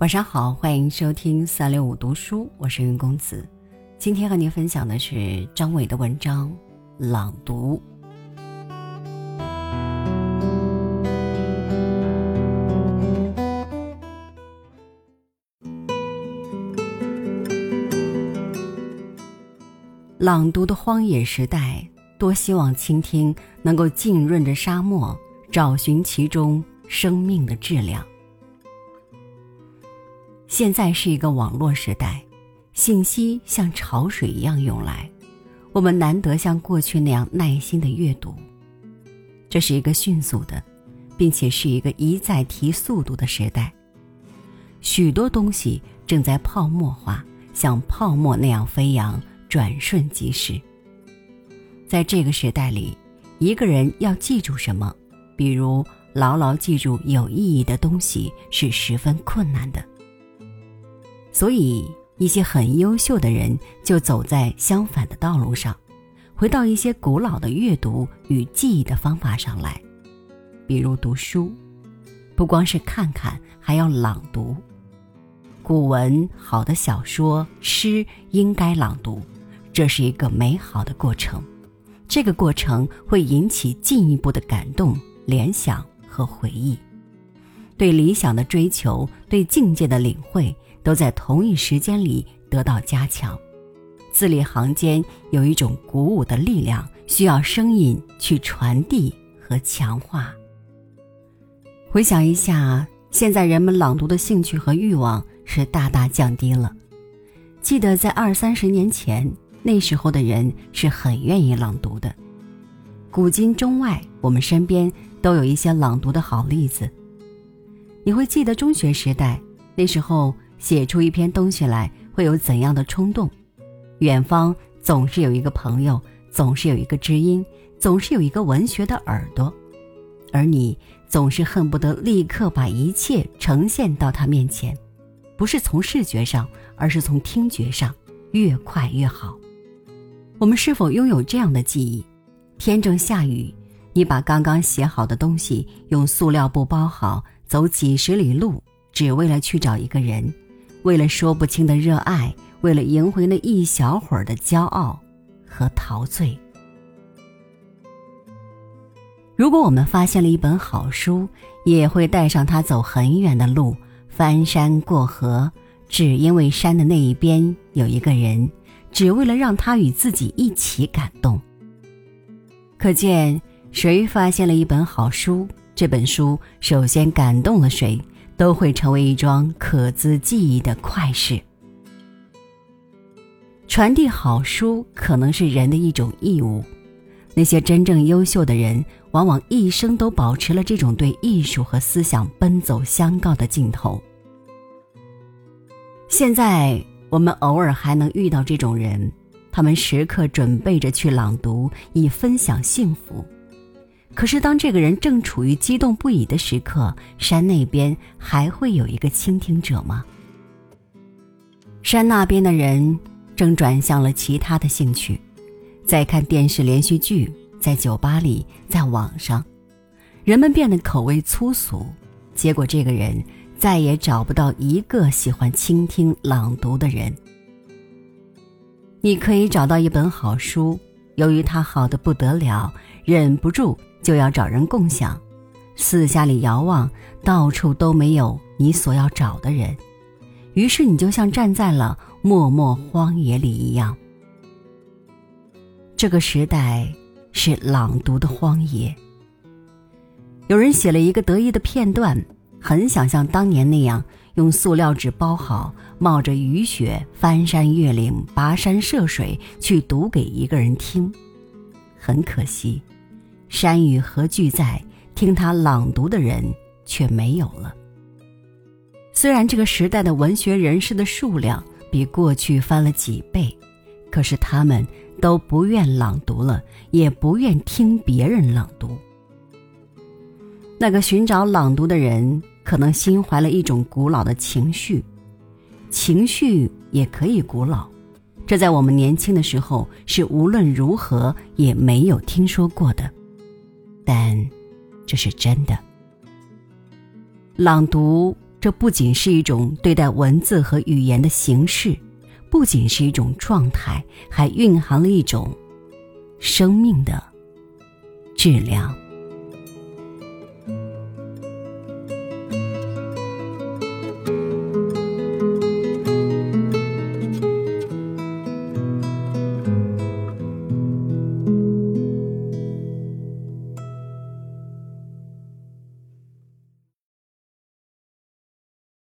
晚上好，欢迎收听365读书，我是云公子。今天和您分享的是张伟的文章朗读。朗读的荒野时代，多希望倾听能够浸润着沙漠，找寻其中生命的质量。现在是一个网络时代，信息像潮水一样涌来，我们难得像过去那样耐心的阅读。这是一个迅速的，并且是一个一再提速度的时代，许多东西正在泡沫化，像泡沫那样飞扬，转瞬即逝。在这个时代里，一个人要记住什么，比如牢牢记住有意义的东西，是十分困难的。所以一些很优秀的人就走在相反的道路上，回到一些古老的阅读与记忆的方法上来，比如读书，不光是看看，还要朗读。古文、好的小说、诗应该朗读，这是一个美好的过程，这个过程会引起进一步的感动、联想和回忆。对理想的追求，对境界的领会，都在同一时间里得到加强。字里行间有一种鼓舞的力量，需要声音去传递和强化。回想一下，现在人们朗读的兴趣和欲望是大大降低了。记得在20-30年前，那时候的人是很愿意朗读的。古今中外，我们身边都有一些朗读的好例子。你会记得中学时代，那时候写出一篇东西来会有怎样的冲动？远方总是有一个朋友，总是有一个知音，总是有一个文学的耳朵，而你总是恨不得立刻把一切呈现到他面前，不是从视觉上，而是从听觉上，越快越好。我们是否拥有这样的记忆？天正下雨，你把刚刚写好的东西用塑料布包好，走几10里路，只为了去找一个人，为了说不清的热爱，为了赢回那一小会儿的骄傲和陶醉。如果我们发现了一本好书，也会带上它走很远的路，翻山过河，只因为山的那一边有一个人，只为了让他与自己一起感动。可见，谁发现了一本好书，这本书首先感动了谁，都会成为一桩可资记忆的快事。传递好书可能是人的一种义务，那些真正优秀的人往往一生都保持了这种对艺术和思想奔走相告的劲头。现在我们偶尔还能遇到这种人，他们时刻准备着去朗读，以分享幸福。可是当这个人正处于激动不已的时刻，山那边还会有一个倾听者吗？山那边的人正转向了其他的兴趣，在看电视连续剧，在酒吧里，在网上，人们变得口味粗俗，结果这个人再也找不到一个喜欢倾听朗读的人。你可以找到一本好书，由于它好得不得了，忍不住就要找人共享，四下里遥望，到处都没有你所要找的人，于是你就像站在了默默荒野里一样。这个时代是朗读的荒野。有人写了一个得意的片段，很想像当年那样用塑料纸包好，冒着雨雪翻山越岭，跋山涉水去读给一个人听。很可惜，山与河俱在，听他朗读的人却没有了。虽然这个时代的文学人士的数量比过去翻了几倍，可是他们都不愿朗读了，也不愿听别人朗读。那个寻找朗读的人可能心怀了一种古老的情绪，情绪也可以古老，这在我们年轻的时候是无论如何也没有听说过的，但这是真的。朗读这不仅是一种对待文字和语言的形式，不仅是一种状态，还蕴含了一种生命的质量。